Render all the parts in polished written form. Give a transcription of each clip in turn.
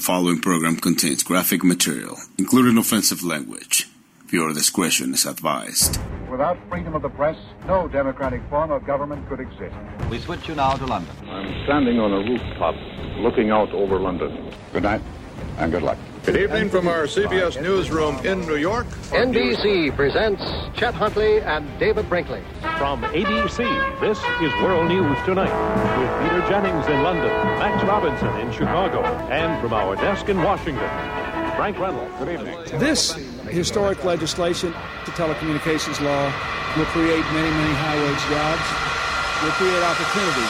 following program contains graphic material, including offensive language. Viewer discretion is advised. Without freedom of the press, no democratic form of government could exist. We switch you now to London. I'm standing on a rooftop looking out over London. Good night and good luck. Good evening from our CBS newsroom in New York. NBC presents Chet Huntley and David Brinkley. From ABC, this is World News Tonight, with Peter Jennings in London, Max Robinson in Chicago, and from our desk in Washington, Frank Reynolds. Good evening. This historic legislation, the telecommunications law, will create many, many high-wage jobs, will create opportunity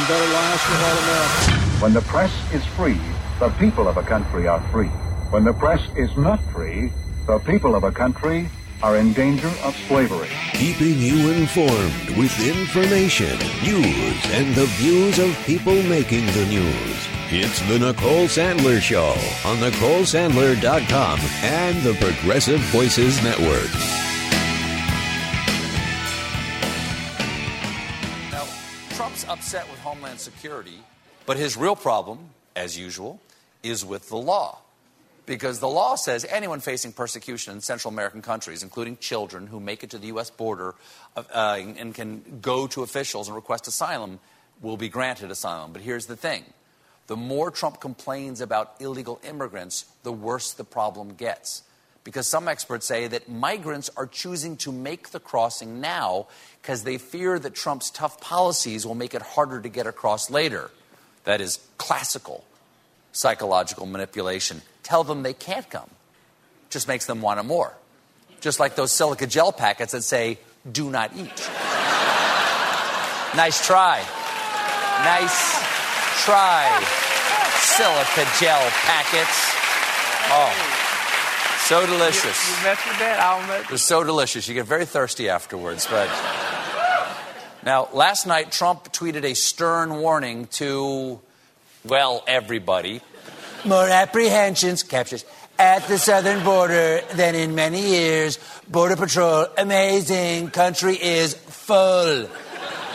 and better lives for all Americans. When the press is free, the people of a country are free. When the press is not free, the people of a country are in danger of slavery. Keeping you informed with information, news, and the views of people making the news. It's the Nicole Sandler Show on NicoleSandler.com and the Progressive Voices Network. Now, Trump's upset with Homeland Security, but his real problem, as usual, is with the law. Because the law says anyone facing persecution in Central American countries, including children who make it to the U.S. border and can go to officials and request asylum, will be granted asylum. But here's the thing. The more Trump complains about illegal immigrants, the worse the problem gets. Because some experts say that migrants are choosing to make the crossing now because they fear that Trump's tough policies will make it harder to get across later. That is classical psychological manipulation. Tell them they can't come. Just makes them want it more. Just like those silica gel packets that say, do not eat. Nice try. Nice try. Silica gel packets. Oh, so delicious. You messed with that, I'll admit. They're so delicious. You get very thirsty afterwards. But now, last night, Trump tweeted a stern warning to, well, everybody. More apprehensions, captures, at the southern border than in many years. Border Patrol, amazing. Country is full.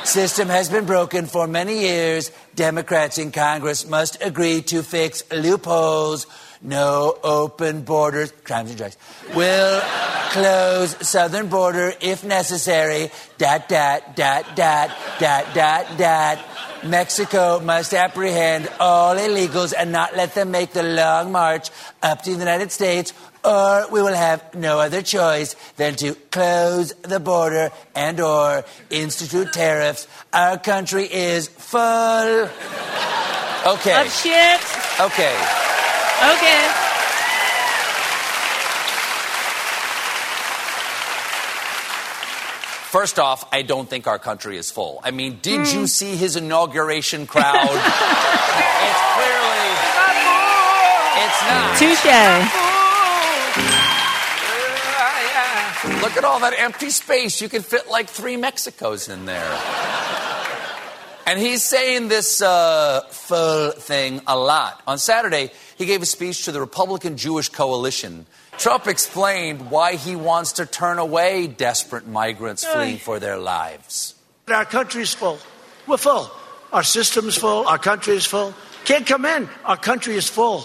System has been broken for many years. Democrats in Congress must agree to fix loopholes. No open borders. Crimes and drugs. Will close southern border if necessary. Dot, dot, dot, dot, dot, dot, dot. Mexico must apprehend all illegals and not let them make the long march up to the United States, or we will have no other choice than to close the border and or institute tariffs. Our country is full. Okay. Of shit. Okay. Okay. First off, I don't think our country is full. I mean, did you see his inauguration crowd? It's clearly... It's not. Touché. Look at all that empty space. You could fit like 3 Mexicos in there. And he's saying this full thing a lot. On Saturday, he gave a speech to the Republican Jewish Coalition. Trump explained why he wants to turn away desperate migrants fleeing for their lives. Our country's full. We're full. Our system's full. Our country's full. Can't come in. Our country is full.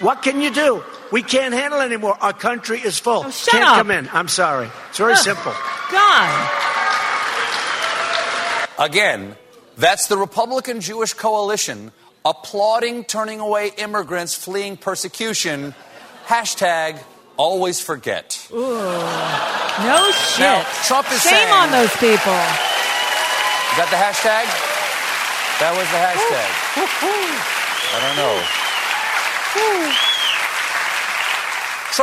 What can you do? We can't handle it anymore. Our country is full. Oh, shut up. Can't come in. I'm sorry. It's very simple. God. Again, that's the Republican Jewish Coalition applauding turning away immigrants fleeing persecution. # always forget. Ooh. No shit. Now, Trump is saying... Shame on those people. Is that the #? That was the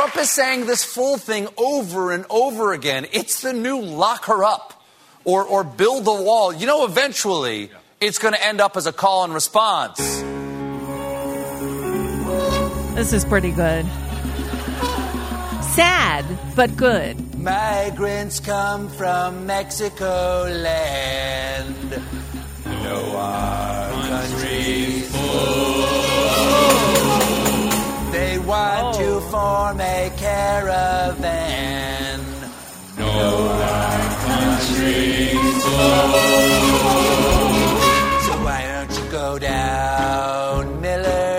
#. I don't know. Trump is saying this full thing over and over again. It's the new lock her up or build the wall. You know, eventually, it's going to end up as a call and response. This is pretty good. Sad, but good. Migrants come from Mexico land. No, our country's full. They want to form a caravan. No, our country's full. So why don't you go down, Miller?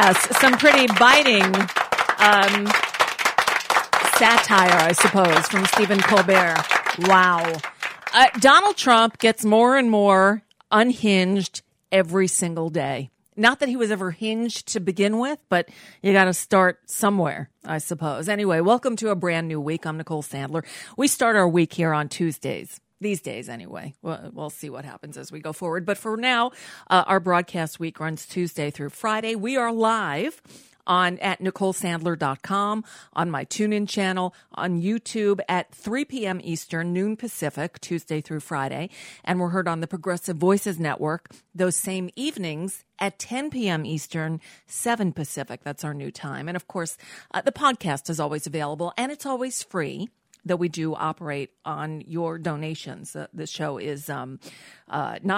Yes, some pretty biting satire, I suppose, from Stephen Colbert. Wow. Donald Trump gets more and more unhinged every single day. Not that he was ever hinged to begin with, but you got to start somewhere, I suppose. Anyway, welcome to a brand new week. I'm Nicole Sandler. We start our week here on Tuesdays. These days, anyway. We'll see what happens as we go forward. But for now, our broadcast week runs Tuesday through Friday. We are live at NicoleSandler.com, on my TuneIn channel, on YouTube at 3 p.m. Eastern, noon Pacific, Tuesday through Friday. And we're heard on the Progressive Voices Network those same evenings at 10 p.m. Eastern, 7 Pacific. That's our new time. And, of course, the podcast is always available, and it's always free, though we do operate on your donations. The show is not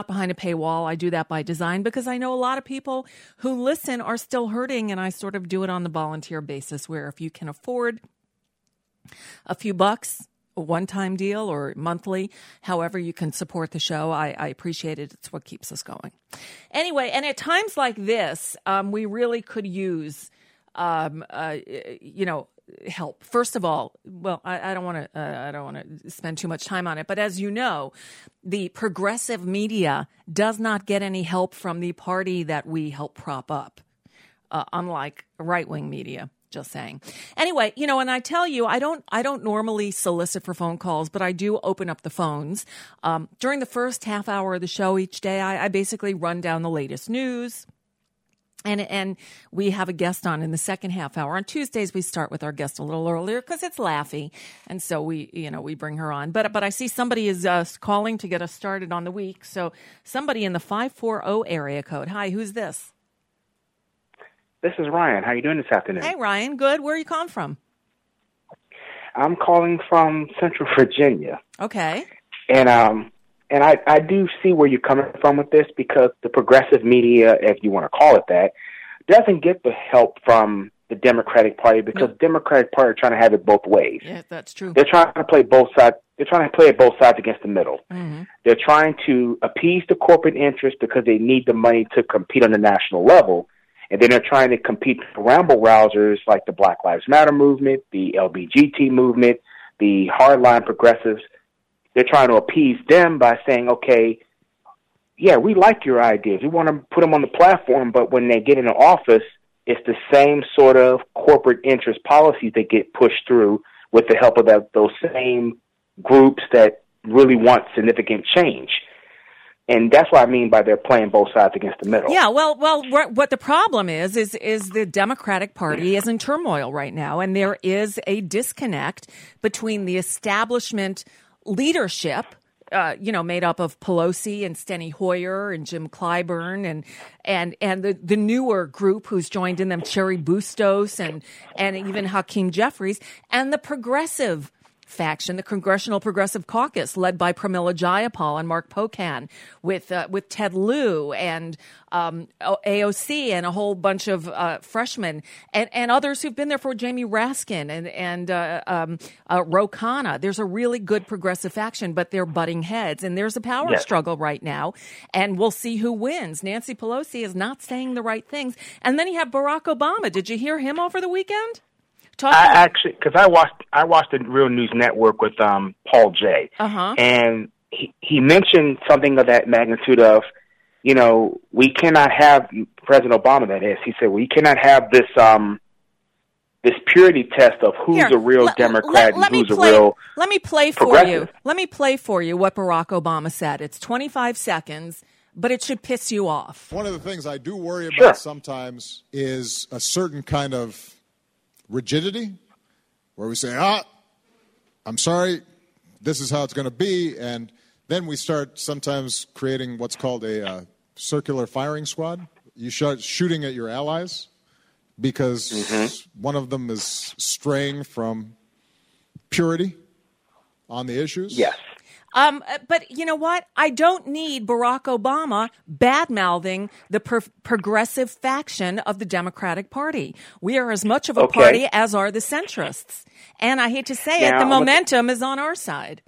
behind a paywall. I do that by design because I know a lot of people who listen are still hurting, and I sort of do it on the volunteer basis, where if you can afford a few bucks, a one-time deal or monthly, however you can support the show, I appreciate it. It's what keeps us going. Anyway, and at times like this, we really could use, help. First of all, well, I don't want to spend too much time on it, but as you know, the progressive media does not get any help from the party that we help prop up, unlike right-wing media. Just saying. Anyway, and I tell you, I don't normally solicit for phone calls, but I do open up the phones. During the first half hour of the show each day, I basically run down the latest news. And we have a guest on in the second half hour. On Tuesdays, we start with our guest a little earlier because it's Laffy. And so we bring her on. But I see somebody is calling to get us started on the week. So somebody in the 540 area code. Hi, who's this? This is Ryan. How are you doing this afternoon? Hey, Ryan. Good. Where are you calling from? I'm calling from Central Virginia. Okay. And I do see where you're coming from with this, because the progressive media, if you want to call it that, doesn't get the help from the Democratic Party, because the Democratic Party are trying to have it both ways. Yeah, that's true. They're trying to play both sides. They're trying to play it both sides against the middle. Mm-hmm. They're trying to appease the corporate interest because they need the money to compete on the national level. And then they're trying to compete for rabble-rousers like the Black Lives Matter movement, the LGBT movement, the hardline progressives. They're trying to appease them by saying, okay, yeah, we like your ideas. We want to put them on the platform, but when they get into office, it's the same sort of corporate interest policies that get pushed through with the help of those same groups that really want significant change. And that's what I mean by they're playing both sides against the middle. Yeah, well, what the problem is the Democratic Party is in turmoil right now, and there is a disconnect between the establishment leadership, made up of Pelosi and Steny Hoyer and Jim Clyburn and the newer group who's joined in them, Cherry Bustos and even Hakeem Jeffries, and the progressive faction, the Congressional Progressive Caucus, led by Pramila Jayapal and Mark Pocan, with Ted Lieu and AOC and a whole bunch of freshmen and others who've been there for Jamie Raskin and Ro Khanna. There's a really good progressive faction, but they're butting heads, and there's a power struggle right now, and we'll see who wins. Nancy Pelosi is not saying the right things. And then you have Barack Obama. Did you hear him over the weekend? I watched the Real News Network with Paul Jay, and he mentioned something of that magnitude of, we cannot have President Obama. That is, he said, we cannot have this this purity test of who's a real Democrat and who's a real progressive. Let me play for you what Barack Obama said. It's 25 seconds. But it should piss you off. One of the things I do worry about sometimes is a certain kind of rigidity, where we say, I'm sorry, this is how it's going to be, and then we start sometimes creating what's called a circular firing squad. You start shooting at your allies because one of them is straying from purity on the issues. Yes. But you know what? I don't need Barack Obama bad-mouthing the progressive faction of the Democratic Party. We are as much of a party as are the centrists. And I hate to say it, the momentum is on our side.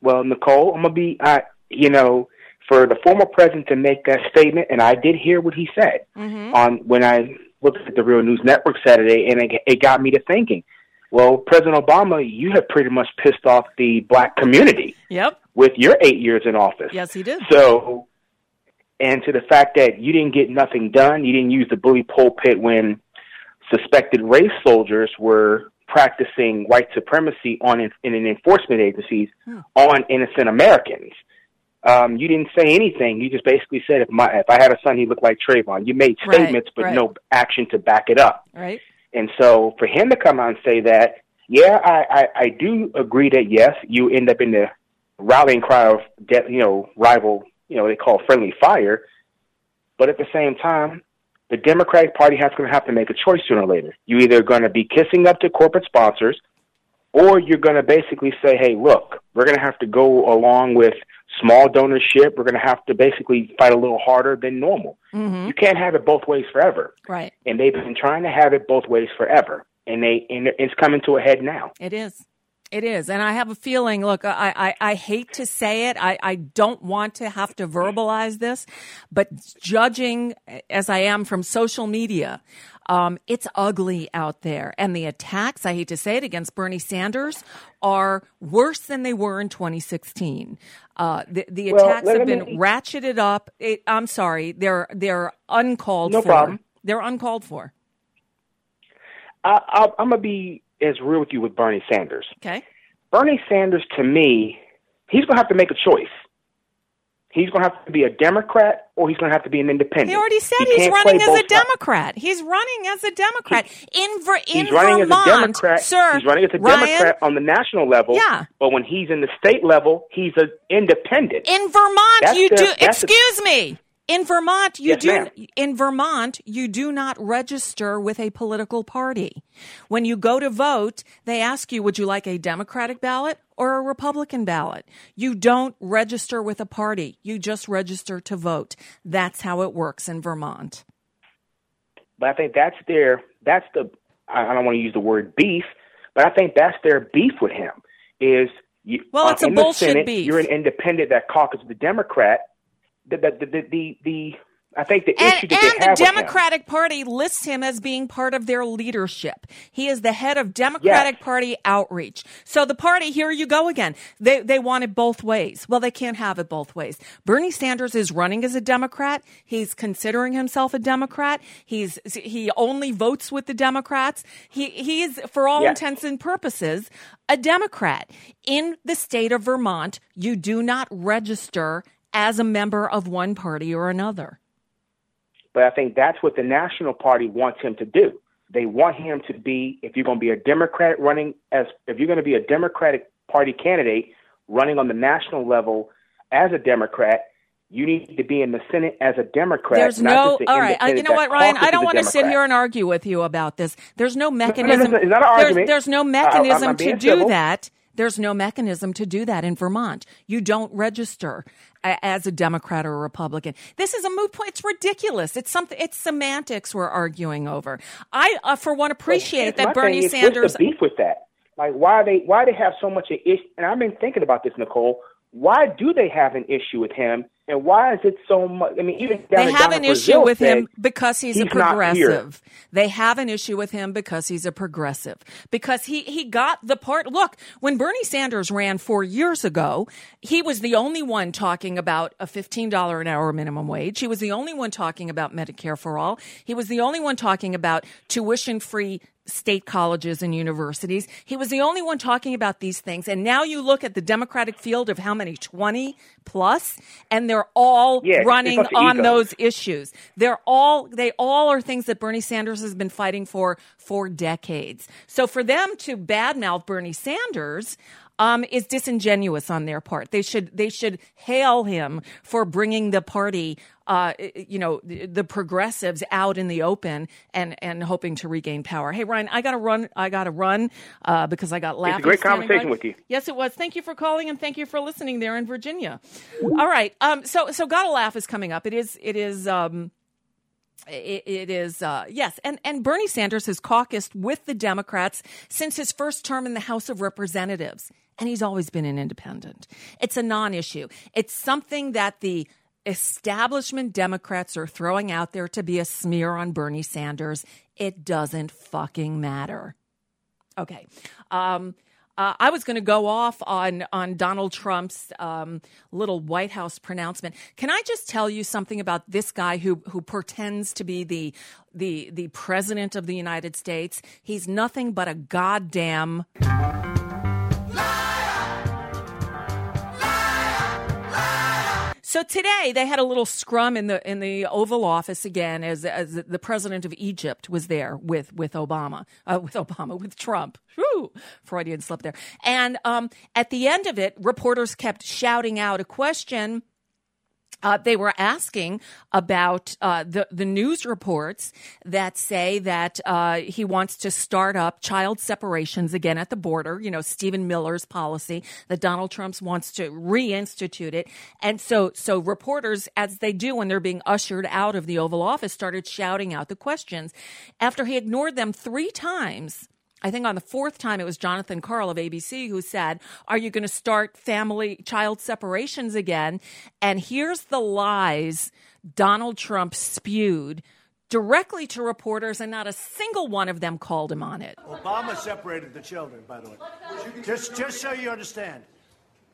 Well, Nicole, I'm going to be, for the former president to make that statement, and I did hear what he said on when I looked at the Real News Network Saturday, and it got me to thinking, well, President Obama, you have pretty much pissed off the black community with your 8 years in office. Yes, he did. So, and to the fact that you didn't get nothing done, you didn't use the bully pulpit when suspected race soldiers were practicing white supremacy on in enforcement agencies on innocent Americans. You didn't say anything. You just basically said, if I had a son, he looked like Trayvon. You made statements, but no action to back it up. Right. And so for him to come out and say that, I do agree that, yes, you end up in the rallying cry of, rival, they call friendly fire. But at the same time, the Democratic Party has to have to make a choice sooner or later. You're either going to be kissing up to corporate sponsors, or you're going to basically say, hey, look, we're going to have to go along with small donorship. We're going to have to basically fight a little harder than normal. You can't have it both ways forever. Right. And they've been trying to have it both ways forever. And it's coming to a head now. It is. It is. And I have a feeling, look, I hate to say it. I don't want to have to verbalize this, but judging as I am from social media, it's ugly out there. And the attacks, I hate to say it, against Bernie Sanders are worse than they were in 2016. The attacks have been ratcheted up. I'm sorry. They're uncalled for. No problem. They're uncalled for. I'm going to be as real with you with Bernie Sanders. Okay. Bernie Sanders, to me, he's going to have to make a choice. He's going to have to be a Democrat or he's going to have to be an independent. He already said he's running as a Democrat. He's running as a Democrat. He's running as a Democrat. Sir, he's running as a Democrat on the national level. Yeah. But when he's in the state level, he's an independent. In Vermont, you do. Excuse me. In Vermont, you do not register with a political party. When you go to vote, they ask you, would you like a Democratic ballot or a Republican ballot? You don't register with a party. You just register to vote. That's how it works in Vermont. But I think I don't want to use the word beef, but I think that's their beef with him is it's a bullshit Senate, beef. You're an independent that caucus the Democrat. I think the issue that they have with him. And the Democratic Party lists him as being part of their leadership. He is the head of Democratic Party outreach. So the party, here you go again. They want it both ways. Well, they can't have it both ways. Bernie Sanders is running as a Democrat. He's considering himself a Democrat. He only votes with the Democrats. He is, for all intents and purposes, a Democrat. In the state of Vermont, you do not register as a member of one party or another. But I think that's what the national party wants him to do. They want him to be, if you're going to be a Democrat running as, if you're going to be a Democratic Party candidate running on the national level as a Democrat, you need to be in the Senate as a Democrat. All right. You know what, Ryan? I don't want to sit here and argue with you about this. There's no mechanism. It's not an argument. There's no mechanism to do that. There's no mechanism to do that in Vermont. You don't register as a Democrat or a Republican. This is a moot point. It's ridiculous. It's semantics we're arguing over. I, for one, appreciate that Bernie Sanders. What's the beef with that? Like, why they have so much an issue? And I've been thinking about this, Nicole. Why do they have an issue with him? And why is it so much? I mean, even they have an issue with him because he's a progressive. They have an issue with him because he's a progressive. Because he got the part. Look, when Bernie Sanders ran 4 years ago, he was the only one talking about a $15 an hour minimum wage. He was the only one talking about Medicare for all. He was the only one talking about tuition-free state colleges and universities. He was the only one talking about these things. And now you look at the Democratic field of how many, 20 plus, and they're all running on those issues. They all are things that Bernie Sanders has been fighting for decades. So for them to badmouth Bernie Sanders is disingenuous on their part. They should hail him for bringing the party, the progressives out in the open and hoping to regain power. Hey, Ryan, I got to run because I got laughing. It's a great conversation with you. Yes, it was. Thank you for calling and thank you for listening there in Virginia. All right. So Gotta Laugh is coming up. And Bernie Sanders has caucused with the Democrats since his first term in the House of Representatives, and he's always been an independent. It's a non-issue. It's something that the establishment Democrats are throwing out there to be a smear on Bernie Sanders, it doesn't fucking matter. Okay. I was going to go off on Donald Trump's little White House pronouncement. Can I just tell you something about this guy who pretends to be the president of the United States? He's nothing but a goddamn So today they had a little scrum in the Oval Office again, as the president of Egypt was there with Trump. Whew, Freudian slip there. And at the end of it, reporters kept shouting out a question. They were asking about the news reports that say that he wants to start up child separations again at the border, you know, Stephen Miller's policy that Donald Trump wants to reinstitute it. And so reporters, as they do when they're being ushered out of the Oval Office, started shouting out the questions. After he ignored them three times, I think on the fourth time, it was Jonathan Karl of ABC who said, are you going to start child separations again? And here's the lies Donald Trump spewed directly to reporters, and not a single one of them called him on it. Obama separated the children, by the way. Just so you understand,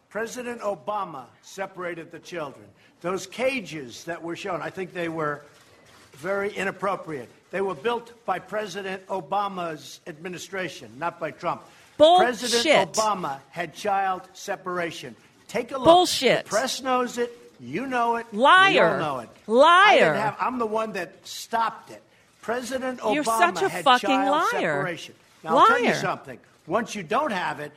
President Obama separated the children. Those cages that were shown, I think they were very inappropriate. They were built by President Obama's administration, not by Trump. Bullshit. President Obama had child separation. Take a look. Bullshit. The press knows it. You know it. Liar. You all know it. Liar. I'm the one that stopped it. President Obama had fucking child separation. Now, I'll tell you something. Once you don't have it,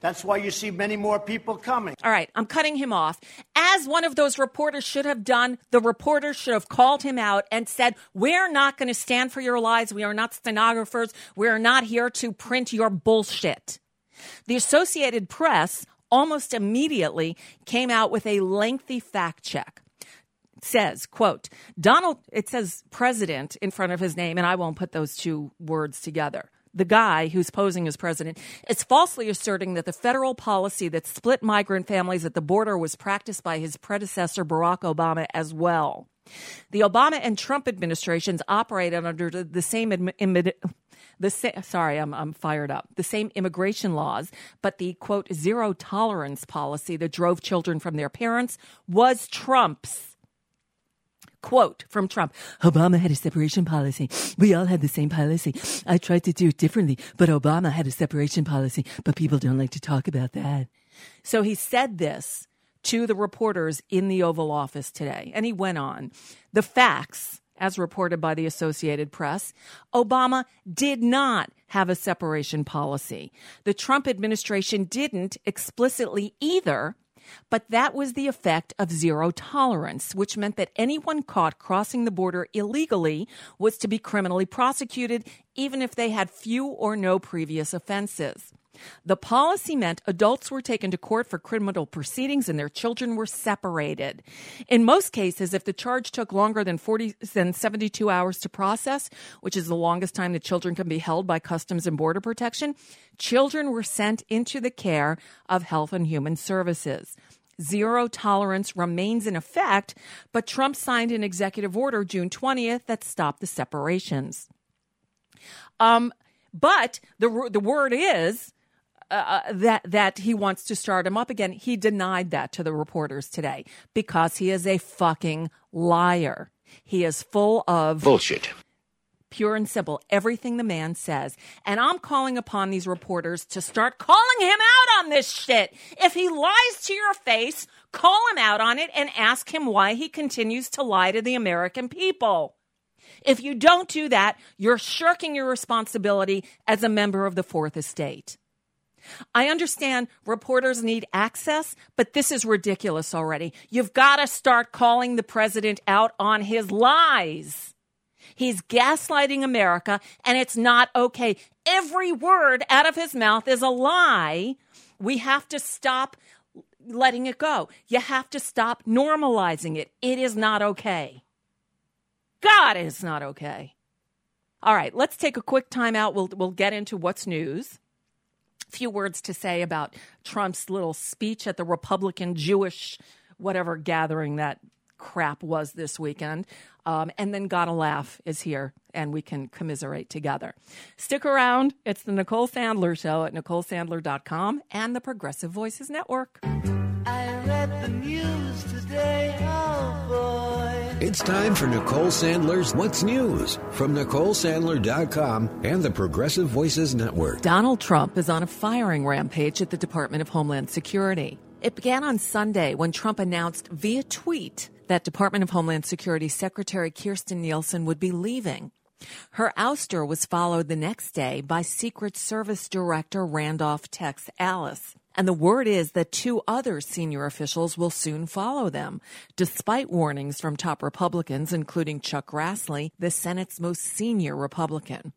that's why you see many more people coming. All right, I'm cutting him off. As one of those reporters should have done, the reporter should have called him out and said, we're not going to stand for your lies. We are not stenographers. We are not here to print your bullshit. The Associated Press almost immediately came out with a lengthy fact check. Says, quote, it says president in front of his name, and I won't put those two words together. The guy who's posing as president is falsely asserting that the federal policy that split migrant families at the border was practiced by his predecessor, Barack Obama, as well. The Obama and Trump administrations operated under the same immigration laws, but the, quote, zero tolerance policy that drove children from their parents was Trump's. Quote from Trump, Obama had a separation policy. We all had the same policy. I tried to do it differently, but Obama had a separation policy. But people don't like to talk about that. So he said this to the reporters in the Oval Office today. And he went on. The facts, as reported by the Associated Press, Obama did not have a separation policy. The Trump administration didn't explicitly either. But that was the effect of zero tolerance, which meant that anyone caught crossing the border illegally was to be criminally prosecuted, even if they had few or no previous offenses. The policy meant adults were taken to court for criminal proceedings and their children were separated. In most cases, if the charge took longer than 72 hours to process, which is the longest time that children can be held by Customs and Border Protection, children were sent into the care of Health and Human Services. Zero tolerance remains in effect, but Trump signed an executive order June 20th that stopped the separations. But the word is that he wants to start him up again. He denied that to the reporters today because he is a fucking liar. He is full of bullshit. Pure and simple. Everything the man says. And I'm calling upon these reporters to start calling him out on this shit. If he lies to your face, call him out on it and ask him why he continues to lie to the American people. If you don't do that, you're shirking your responsibility as a member of the Fourth Estate. I understand reporters need access, but this is ridiculous already. You've got to start calling the president out on his lies. He's gaslighting America, and it's not okay. Every word out of his mouth is a lie. We have to stop letting it go. You have to stop normalizing it. It is not okay. God, it's not okay. All right, let's take a quick time out. We'll get into what's news. A few words to say about Trump's little speech at the Republican Jewish whatever gathering that crap was this weekend. And then Gotta Laugh is here, and we can commiserate together. Stick around. It's the Nicole Sandler Show at NicoleSandler.com and the Progressive Voices Network. I read the news today, oh boy. It's time for Nicole Sandler's What's News from NicoleSandler.com and the Progressive Voices Network. Donald Trump is on a firing rampage at the Department of Homeland Security. It began on Sunday when Trump announced via tweet that Department of Homeland Security Secretary Kirstjen Nielsen would be leaving. Her ouster was followed the next day by Secret Service Director Randolph Tex Alice. And the word is that two other senior officials will soon follow them, despite warnings from top Republicans, including Chuck Grassley, the Senate's most senior Republican.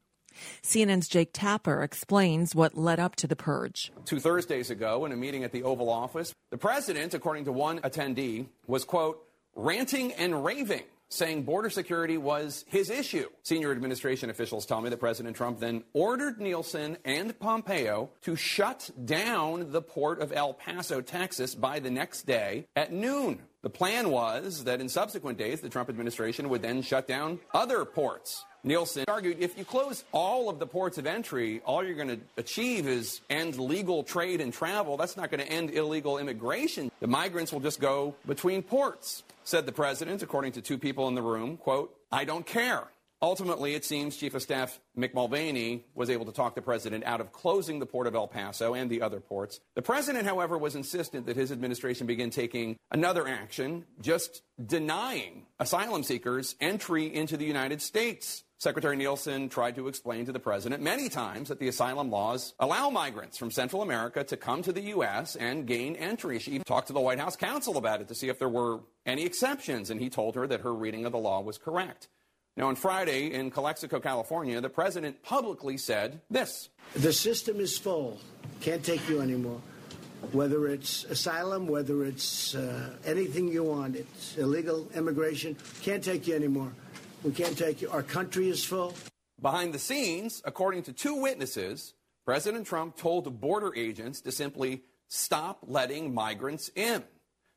CNN's Jake Tapper explains what led up to the purge. 2 Thursdays ago, in a meeting at the Oval Office, the president, according to one attendee, was, quote, ranting and raving, saying border security was his issue. Senior administration officials tell me that President Trump then ordered Nielsen and Pompeo to shut down the port of El Paso, Texas, by the next day at noon. The plan was that in subsequent days, the Trump administration would then shut down other ports. Nielsen argued if you close all of the ports of entry, all you're going to achieve is end legal trade and travel. That's not going to end illegal immigration. The migrants will just go between ports, said the president, according to two people in the room, quote, I don't care. Ultimately, it seems Chief of Staff Mick Mulvaney was able to talk the president out of closing the port of El Paso and the other ports. The president, however, was insistent that his administration begin taking another action, just denying asylum seekers entry into the United States. Secretary Nielsen tried to explain to the president many times that the asylum laws allow migrants from Central America to come to the U.S. and gain entry. She even talked to the White House counsel about it to see if there were any exceptions, and he told her that her reading of the law was correct. Now, on Friday in Calexico, California, the president publicly said this. The system is full. Can't take you anymore. Whether it's asylum, whether it's anything you want, it's illegal immigration, can't take you anymore. We can't take you. Our country is full. Behind the scenes, according to two witnesses, President Trump told border agents to simply stop letting migrants in.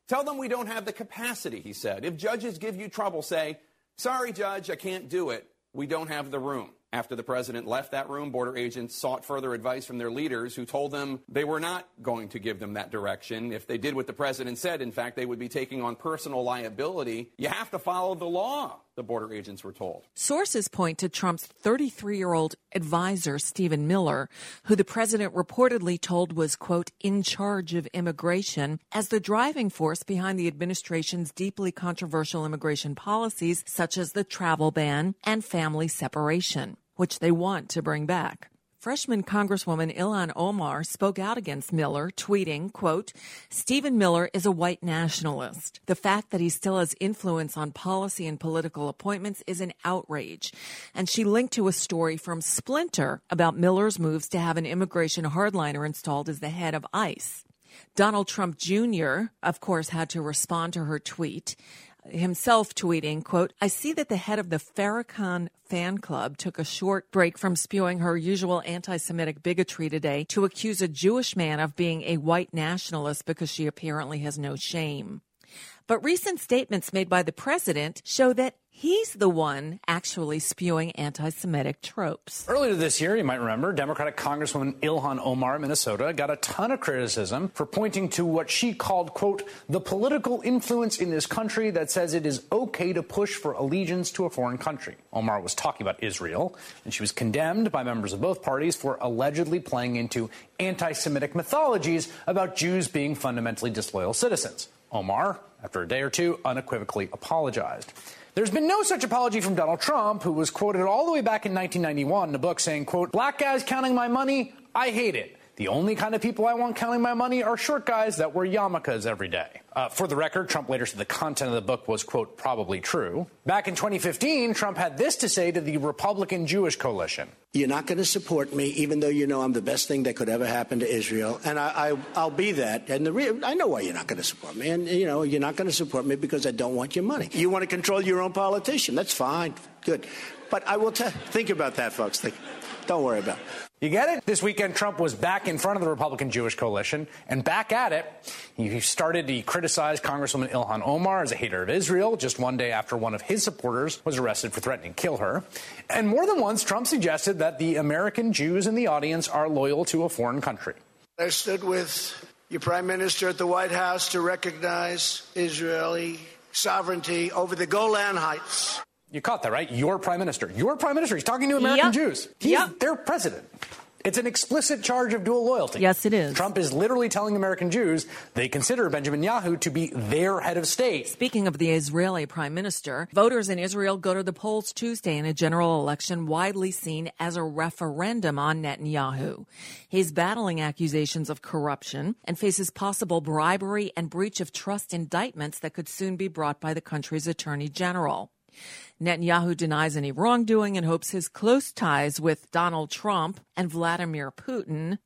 Tell them we don't have the capacity, he said. If judges give you trouble, say, sorry, judge, I can't do it. We don't have the room. After the president left that room, border agents sought further advice from their leaders who told them they were not going to give them that direction. If they did what the president said, in fact, they would be taking on personal liability. You have to follow the law, the border agents were told. Sources point to Trump's 33-year-old advisor, Stephen Miller, who the president reportedly told was, quote, in charge of immigration, as the driving force behind the administration's deeply controversial immigration policies, such as the travel ban and family separation, which they want to bring back. Freshman Congresswoman Ilhan Omar spoke out against Miller, tweeting, quote, Stephen Miller is a white nationalist. The fact that he still has influence on policy and political appointments is an outrage. And she linked to a story from Splinter about Miller's moves to have an immigration hardliner installed as the head of ICE. Donald Trump Jr., of course, had to respond to her tweet, himself tweeting, quote, I see that the head of the Farrakhan fan club took a short break from spewing her usual anti-Semitic bigotry today to accuse a Jewish man of being a white nationalist because she apparently has no shame. But recent statements made by the president show that he's the one actually spewing anti-Semitic tropes. Earlier this year, you might remember, Democratic Congresswoman Ilhan Omar of Minnesota got a ton of criticism for pointing to what she called, quote, the political influence in this country that says it is okay to push for allegiance to a foreign country. Omar was talking about Israel, and she was condemned by members of both parties for allegedly playing into anti-Semitic mythologies about Jews being fundamentally disloyal citizens. Omar, after a day or two, unequivocally apologized. There's been no such apology from Donald Trump, who was quoted all the way back in 1991 in a book saying, quote, black guys counting my money, I hate it. The only kind of people I want counting my money are short guys that wear yarmulkes every day. For the record, Trump later said the content of the book was, quote, probably true. Back in 2015, Trump had this to say to the Republican Jewish Coalition. You're not going to support me, even though you know I'm the best thing that could ever happen to Israel. And I'll be that. And I know why you're not going to support me. And, you know, you're not going to support me because I don't want your money. You want to control your own politician. That's fine. Good. But I will think about that, folks. Don't worry about it. You get it? This weekend, Trump was back in front of the Republican Jewish Coalition, and back at it, he started to criticize Congresswoman Ilhan Omar as a hater of Israel, just one day after one of his supporters was arrested for threatening to kill her. And more than once, Trump suggested that the American Jews in the audience are loyal to a foreign country. I stood with your prime minister at the White House to recognize Israeli sovereignty over the Golan Heights. You caught that, right? Your prime minister. Your prime minister. He's talking to American Jews. He's their president. It's an explicit charge of dual loyalty. Yes, it is. Trump is literally telling American Jews they consider Benjamin Netanyahu to be their head of state. Speaking of the Israeli prime minister, voters in Israel go to the polls Tuesday in a general election widely seen as a referendum on Netanyahu. He's battling accusations of corruption and faces possible bribery and breach of trust indictments that could soon be brought by the country's attorney general. Netanyahu denies any wrongdoing and hopes his close ties with Donald Trump and Vladimir Putin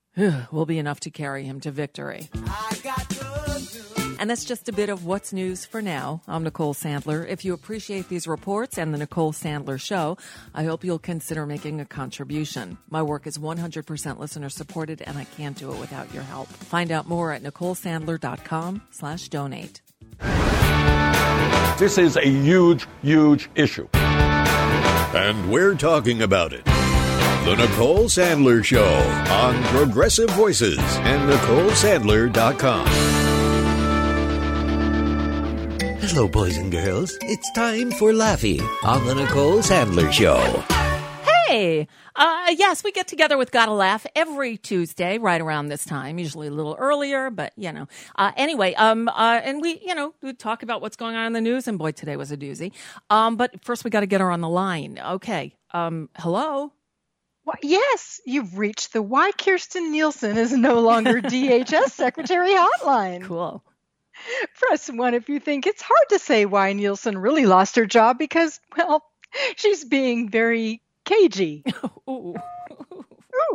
will be enough to carry him to victory. I got good news. And that's just a bit of what's news for now. I'm Nicole Sandler. If you appreciate these reports and the Nicole Sandler Show, I hope you'll consider making a contribution. My work is 100% listener supported, and I can't do it without your help. Find out more at NicoleSandler.com/donate. This is a huge, huge issue. And we're talking about it. The Nicole Sandler Show on Progressive Voices and NicoleSandler.com. Hello, boys and girls. It's time for Laffy on The Nicole Sandler Show. Hey! Yes, we get together with Gotta Laugh every Tuesday right around this time, usually a little earlier, but, you know. And we talk about what's going on in the news, and boy, today was a doozy. But first, we got to get her on the line. Okay. Hello? Well, yes, you've reached the Why Kirstjen Nielsen is no longer DHS Secretary hotline. Cool. Press 1 if you think it's hard to say why Nielsen really lost her job because, well, she's being very cagey. Ooh.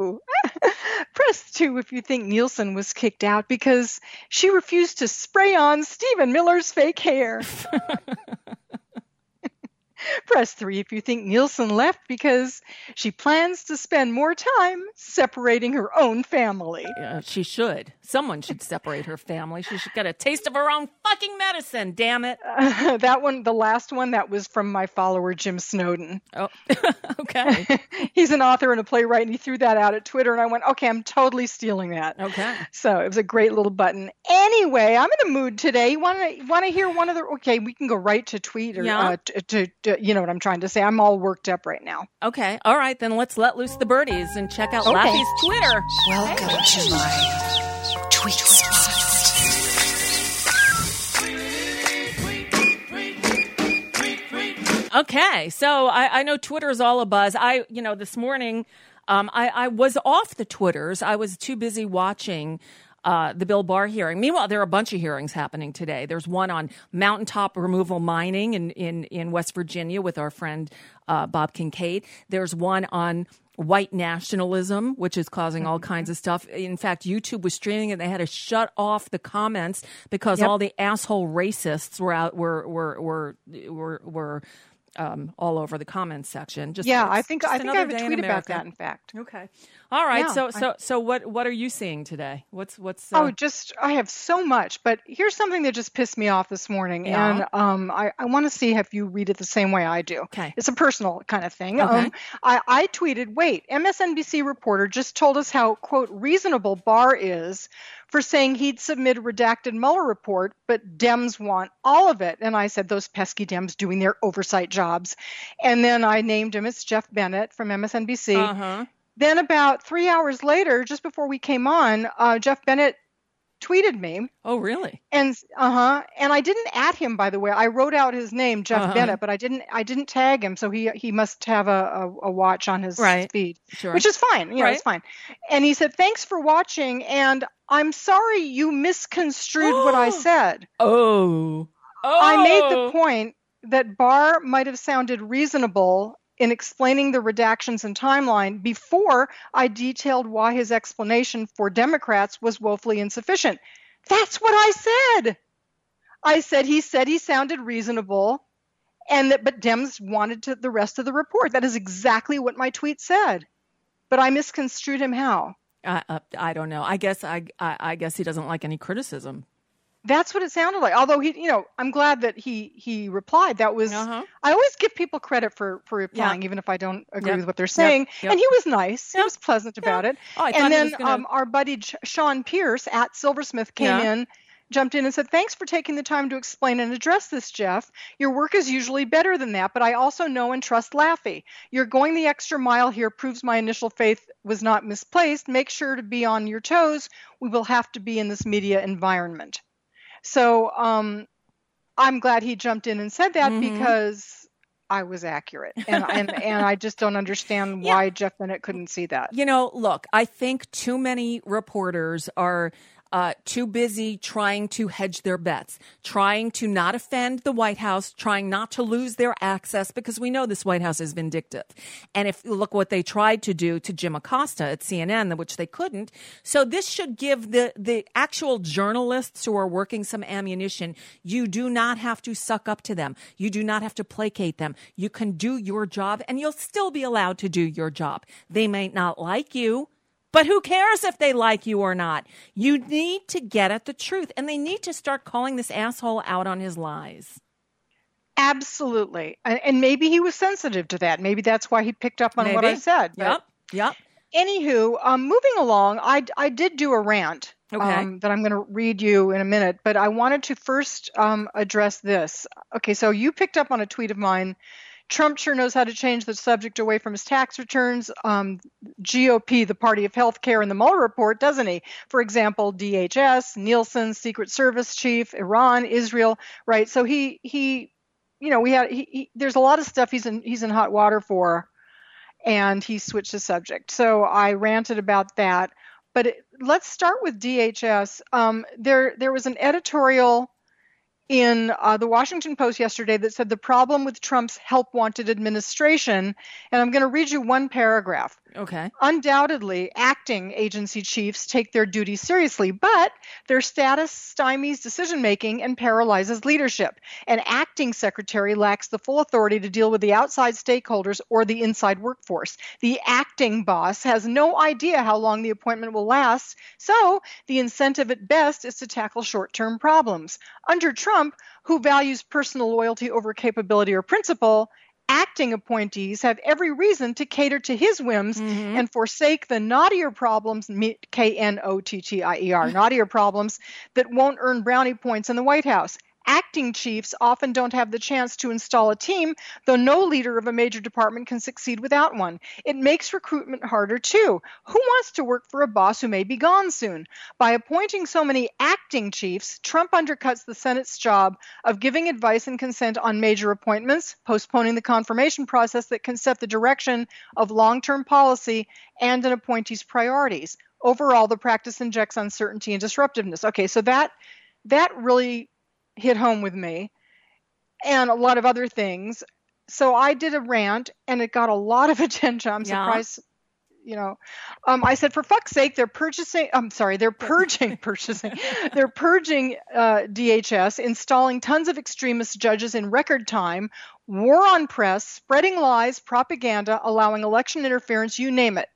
Ooh. Press 2 if you think Nielsen was kicked out because she refused to spray on Stephen Miller's fake hair. Press 3 if you think Nielsen left because she plans to spend more time separating her own family. Yeah, she should. Someone should separate her family. She should get a taste of her own fucking medicine, damn it. That one, the last one, that was from my follower, Jim Snowden. Oh, okay. He's an author and a playwright, and he threw that out at Twitter, and I went, okay, I'm totally stealing that. Okay. So it was a great little button. Anyway, I'm in a mood today. You want to hear one of the, okay, we can go right to tweet or you know what I'm trying to say. I'm all worked up right now. Okay. All right, then let's let loose the birdies and check out Laffy's Twitter. Welcome to my tweet spot. Okay. So I know Twitter is all abuzz. This morning I was off the Twitters. I was too busy watching the Bill Barr hearing. Meanwhile, there are a bunch of hearings happening today. There's one on mountaintop removal mining in West Virginia with our friend Bob Kincaid. There's one on white nationalism, which is causing all kinds of stuff. In fact, YouTube was streaming and they had to shut off the comments because all the asshole racists were out were all over the comments section. I think I have a tweet about that. In fact, okay, all right. So what are you seeing today? I have so much, but here's something that just pissed me off this morning, and I want to see if you read it the same way I do. Okay, it's a personal kind of thing. Okay. I tweeted, wait, MSNBC reporter just told us how quote reasonable Barr is for saying he'd submit a redacted Mueller report, but Dems want all of it. And I said, those pesky Dems doing their oversight jobs. And then I named him. It's Jeff Bennett from MSNBC. Uh-huh. Then about 3 hours later, just before we came on, Jeff Bennett tweeted me. Oh, really? And and I didn't at him, by the way. I wrote out his name, Jeff Bennett, but I didn't tag him, so he must have a watch on his feed, sure. Which is fine. You know, it's fine. And he said, "Thanks for watching, and I'm sorry you misconstrued what I said." Oh, I made the point that Barr might have sounded reasonable in explaining the redactions and timeline before I detailed why his explanation for Democrats was woefully insufficient. That's what I said. I said he sounded reasonable, but Dems wanted the rest of the report. That is exactly what my tweet said. But I misconstrued him how? I don't know. I guess he doesn't like any criticism. That's what it sounded like. Although he, you know, I'm glad that he replied. That was I always give people credit for replying, even if I don't agree with what they're saying. And he was nice. He was pleasant about it. Oh, and then our buddy Sean Pierce at Silversmith came in, jumped in and said, "Thanks for taking the time to explain and address this, Jeff. Your work is usually better than that, but I also know and trust Laffey. You're going the extra mile here proves my initial faith was not misplaced. Make sure to be on your toes. We will have to be in this media environment." So I'm glad he jumped in and said that because I was accurate. And I just don't understand why Jeff Bennett couldn't see that. You know, look, I think too many reporters are too busy trying to hedge their bets, trying to not offend the White House, trying not to lose their access, because we know this White House is vindictive. And if look what they tried to do to Jim Acosta at CNN, which they couldn't. So this should give the actual journalists who are working some ammunition. You do not have to suck up to them. You do not have to placate them. You can do your job and you'll still be allowed to do your job. They might not like you, but who cares if they like you or not? You need to get at the truth. And they need to start calling this asshole out on his lies. Absolutely. And maybe he was sensitive to that. Maybe that's why he picked up on what I said. Yep. Anywho, moving along, I did do a rant that I'm going to read you in a minute. But I wanted to first address this. Okay, so you picked up on a tweet of mine. Trump sure knows how to change the subject away from his tax returns. GOP, the party of health care in the Mueller report, doesn't he? For example, DHS, Nielsen, Secret Service chief, Iran, Israel, right? So he you know, there's a lot of stuff he's in hot water for, and he switched the subject. So I ranted about that. But let's start with DHS. There was an editorial in the Washington Post yesterday that said the problem with Trump's help-wanted administration, and I'm going to read you one paragraph. Okay. Undoubtedly, acting agency chiefs take their duty seriously, but their status stymies decision-making and paralyzes leadership. An acting secretary lacks the full authority to deal with the outside stakeholders or the inside workforce. The acting boss has no idea how long the appointment will last, so the incentive at best is to tackle short-term problems. Under Trump, who values personal loyalty over capability or principle, acting appointees have every reason to cater to his whims and forsake the knottier problems, K-N-O-T-T-I-E-R, knottier problems that won't earn brownie points in the White House. Acting chiefs often don't have the chance to install a team, though no leader of a major department can succeed without one. It makes recruitment harder, too. Who wants to work for a boss who may be gone soon? By appointing so many acting chiefs, Trump undercuts the Senate's job of giving advice and consent on major appointments, postponing the confirmation process that can set the direction of long-term policy and an appointee's priorities. Overall, the practice injects uncertainty and disruptiveness. Okay, so that really hit home with me, and a lot of other things. So I did a rant, and it got a lot of attention. I'm surprised, you know. I said, for fuck's sake, they're purging DHS, installing tons of extremist judges in record time, war on press, spreading lies, propaganda, allowing election interference, you name it.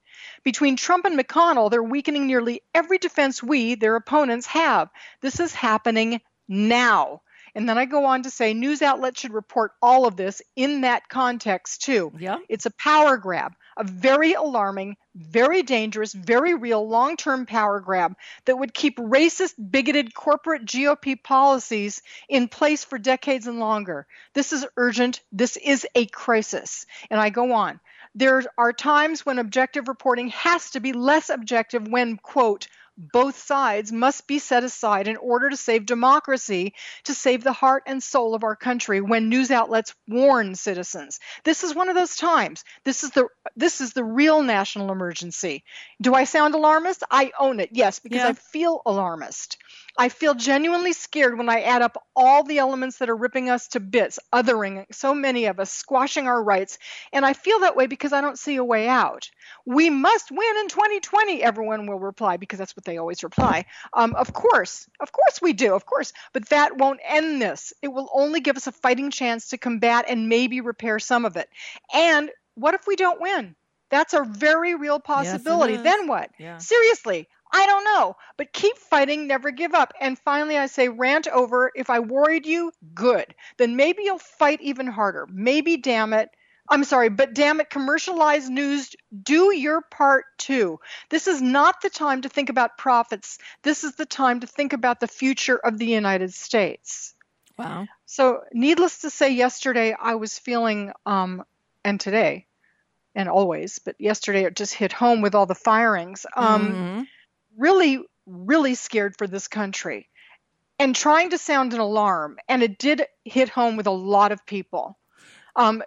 Between Trump and McConnell, they're weakening nearly every defense we, their opponents, have. This is happening now. And then I go on to say news outlets should report all of this in that context too. Yeah. It's a power grab, a very alarming, very dangerous, very real long-term power grab that would keep racist, bigoted corporate GOP policies in place for decades and longer. This is urgent. This is a crisis. And I go on. There are times when objective reporting has to be less objective when, quote, both sides must be set aside in order to save democracy, to save the heart and soul of our country when news outlets warn citizens. This is one of those times. This is the real national emergency. Do I sound alarmist? I own it. Yes, because I feel alarmist. I feel genuinely scared when I add up all the elements that are ripping us to bits, othering so many of us, squashing our rights. And I feel that way because I don't see a way out. We must win in 2020, everyone will reply, because that's what they always reply. Of course we do, of course. But that won't end this. It will only give us a fighting chance to combat and maybe repair some of it. And what if we don't win? That's a very real possibility. Yes, then what? Yeah. Seriously, I don't know. But keep fighting, never give up. And finally, I say rant over. If I worried you, good. Then maybe you'll fight even harder. Maybe, damn it. I'm sorry, but damn it, commercialized news, do your part too. This is not the time to think about profits. This is the time to think about the future of the United States. Wow. So needless to say, yesterday I was feeling, and today, and always, but yesterday it just hit home with all the firings, really, really scared for this country and trying to sound an alarm. And it did hit home with a lot of people.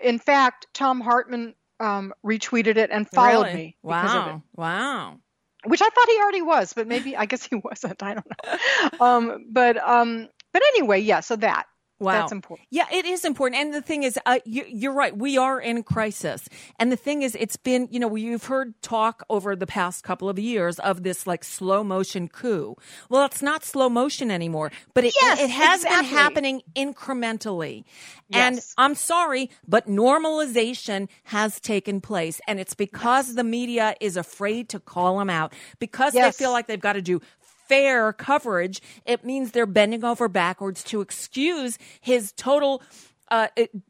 In fact, Tom Hartman retweeted it and followed me. Wow. Of it. Wow. Which I thought he already was, but maybe I guess he wasn't. I don't know. But anyway, yeah, so that. Wow. That's important. Yeah, it is important. And the thing is, you're right. We are in crisis. And the thing is, it's been, you know, you've heard talk over the past couple of years of this like slow motion coup. Well, it's not slow motion anymore, but it has been happening incrementally. And I'm sorry, but normalization has taken place. And it's because the media is afraid to call them out because they feel like they've got to do fair coverage. It means they're bending over backwards to excuse his total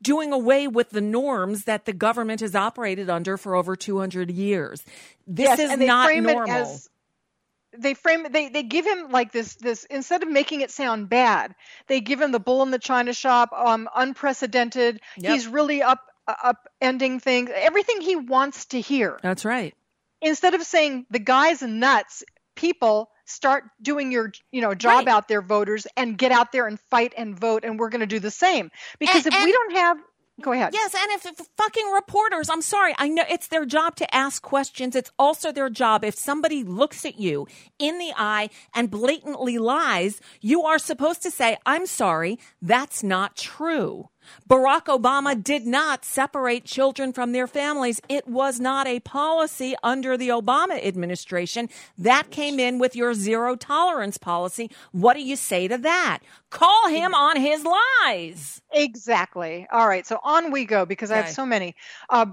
doing away with the norms that the government has operated under for over 200 years. This is not normal. They give him like this instead of making it sound bad, they give him the bull in the china shop, unprecedented. Yep. He's really upending things, everything he wants to hear. That's right. Instead of saying the guy's nuts, people start doing your, job out there, voters, and get out there and fight and vote. And we're going to do the same because if we don't have, go ahead. Yes. And if fucking reporters, I'm sorry, I know it's their job to ask questions. It's also their job. If somebody looks at you in the eye and blatantly lies, you are supposed to say, I'm sorry, that's not true. Barack Obama did not separate children from their families. It was not a policy under the Obama administration. That came in with your zero tolerance policy. What do you say to that? Call him on his lies. Exactly. All right. So on we go because I have so many.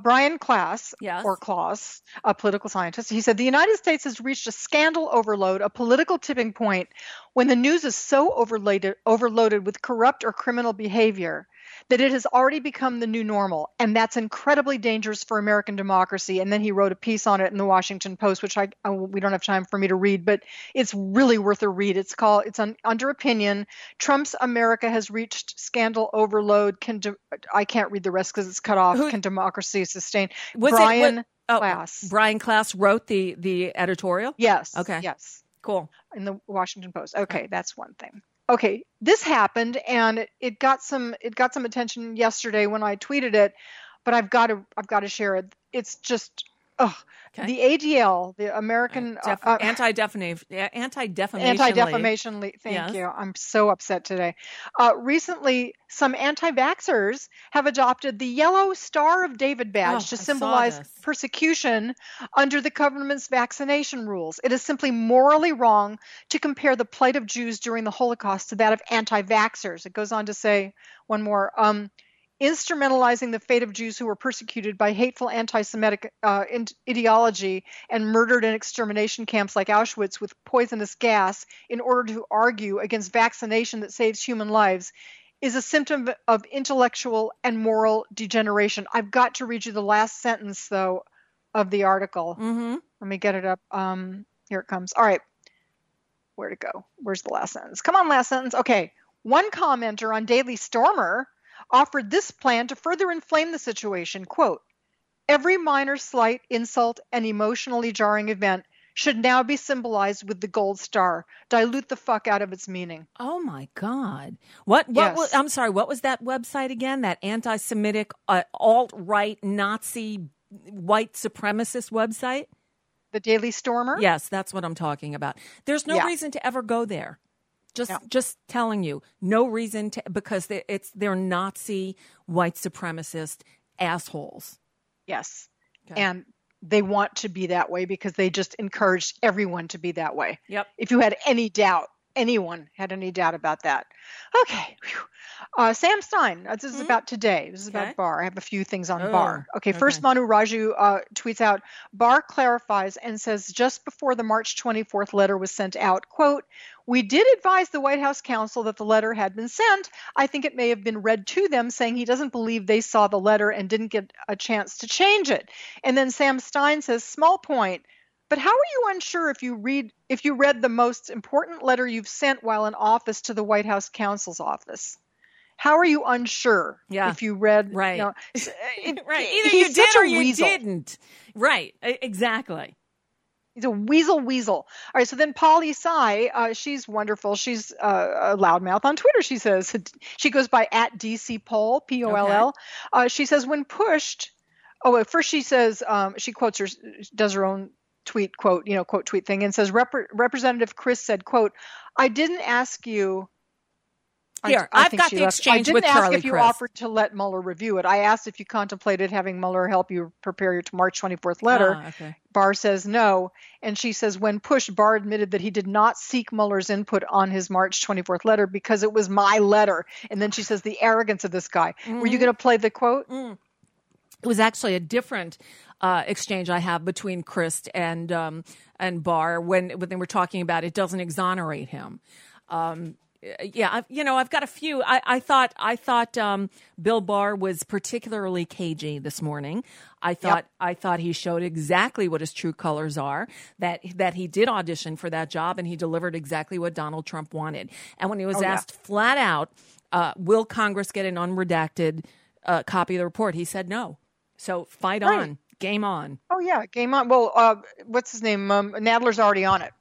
Brian Klaas, or Klaas, a political scientist, he said the United States has reached a scandal overload, a political tipping point when the news is so overloaded with corrupt or criminal behavior that it has already become the new normal, and that's incredibly dangerous for American democracy. And then he wrote a piece on it in the Washington Post, which we don't have time for me to read, but it's really worth a read. It's called, under opinion, Trump's America has reached scandal overload. I can't read the rest because it's cut off. Can democracy sustain? Brian Klaas. Brian Klaas wrote the editorial? Yes. Okay. Yes. Cool. In the Washington Post. Okay. That's one thing. Okay, this happened, and it got some attention yesterday when I tweeted it, but I've got to share it. It's just the ADL, the American Anti-Defamation League. Thank you. I'm so upset today. Recently, some anti-vaxxers have adopted the yellow Star of David badge to symbolize persecution under the government's vaccination rules. It is simply morally wrong to compare the plight of Jews during the Holocaust to that of anti-vaxxers. It goes on to say one more. Instrumentalizing the fate of Jews who were persecuted by hateful anti-Semitic ideology and murdered in extermination camps like Auschwitz with poisonous gas in order to argue against vaccination that saves human lives is a symptom of intellectual and moral degeneration. I've got to read you the last sentence, though, of the article. Mm-hmm. Let me get it up. Here it comes. All right. Where to go? Where's the last sentence? Come on, last sentence. Okay. One commenter on Daily Stormer offered this plan to further inflame the situation. Quote, every minor slight, insult, and emotionally jarring event should now be symbolized with the gold star. Dilute the fuck out of its meaning. Oh, my God. What was that website again? That anti-Semitic, alt-right, Nazi, white supremacist website? The Daily Stormer? Yes, that's what I'm talking about. There's no reason to ever go there. Just telling you, no reason to, because they're Nazi white supremacist assholes. Yes. Okay. And they want to be that way because they just encouraged everyone to be that way. Yep. If you had any doubt, anyone had any doubt about that. Okay. Whew. Sam Stein, this is about today. This is about Barr. I have a few things on Barr. Okay, first Manu Raju tweets out, Barr clarifies and says just before the March 24th letter was sent out, quote, "We did advise the White House counsel that the letter had been sent. I think it may have been read to them, saying he doesn't believe they saw the letter and didn't get a chance to change it." And then Sam Stein says, "Small point, but how are you unsure if you read the most important letter you've sent while in office to the White House counsel's office? How are you unsure if you read?" Right. You know, either you did or you didn't. Right. Exactly. He's a weasel. All right. So then Polly Tsai, she's wonderful. She's a loudmouth on Twitter, she says. She goes by @DCPoll, P-O-L-L. Okay. She says, when pushed. Oh, at first she says, she quotes her, does her own tweet, quote, you know, quote, tweet thing, and says, Representative Chris said, quote, "I didn't ask you." Here, I've got the exchange with Charlie Crist. "I didn't ask if you offered to let Mueller review it. I asked if you contemplated having Mueller help you prepare your March 24th letter." Ah, okay. Barr says no. And she says, when pushed, Barr admitted that he did not seek Mueller's input on his March 24th letter because it was my letter. And then she says, the arrogance of this guy. Mm-hmm. Were you going to play the quote? Mm. It was actually a different exchange I have between Crist and Barr when they were talking about it doesn't exonerate him. I've got a few. I thought Bill Barr was particularly cagey this morning. I thought he showed exactly what his true colors are, that he did audition for that job and he delivered exactly what Donald Trump wanted. And when he was asked flat out, will Congress get an unredacted copy of the report? He said no. So fight on. Game on. Oh, yeah. Game on. Well, what's his name? Nadler's already on it.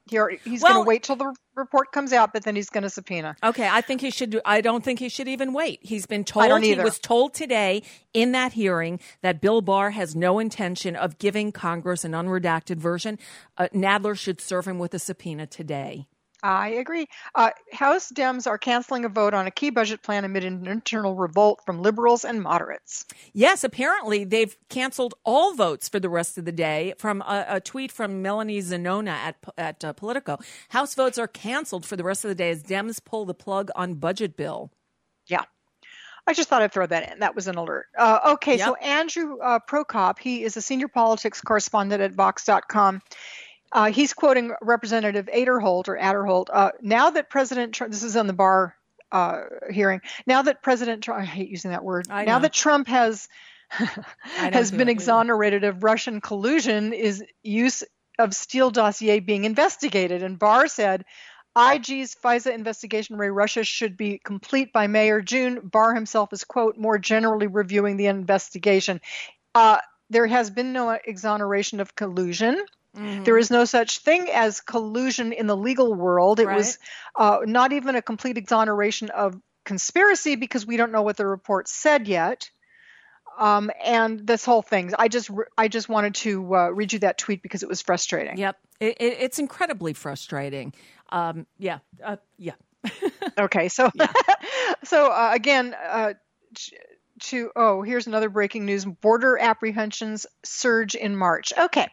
He's going to wait till the report comes out, but then he's going to subpoena. Okay. I think he should. I don't think he should even wait. He's been told. He was told today in that hearing that Bill Barr has no intention of giving Congress an unredacted version. Nadler should serve him with a subpoena today. I agree. House Dems are canceling a vote on a key budget plan amid an internal revolt from liberals and moderates. Yes, apparently they've canceled all votes for the rest of the day. From a tweet from Melanie Zanona at Politico, House votes are canceled for the rest of the day as Dems pull the plug on budget bill. Yeah. I just thought I'd throw that in. That was an alert. So Andrew Prokop, he is a senior politics correspondent at Vox.com. He's quoting Representative Adderholt. Now that President Trump, this is on the Barr hearing. Now that President Trump, I hate using that word. Now that Trump has been exonerated of Russian collusion, is use of Steele dossier being investigated. And Barr said, IG's FISA investigation into Russia should be complete by May or June. Barr himself is, quote, more generally reviewing the investigation. There has been no exoneration of collusion. Mm-hmm. There is no such thing as collusion in the legal world. It was not even a complete exoneration of conspiracy because we don't know what the report said yet. And this whole thing, I just wanted to read you that tweet because it was frustrating. Yep, it's incredibly frustrating. Okay, so again. Here's another breaking news. Border apprehensions surge in March. Okay.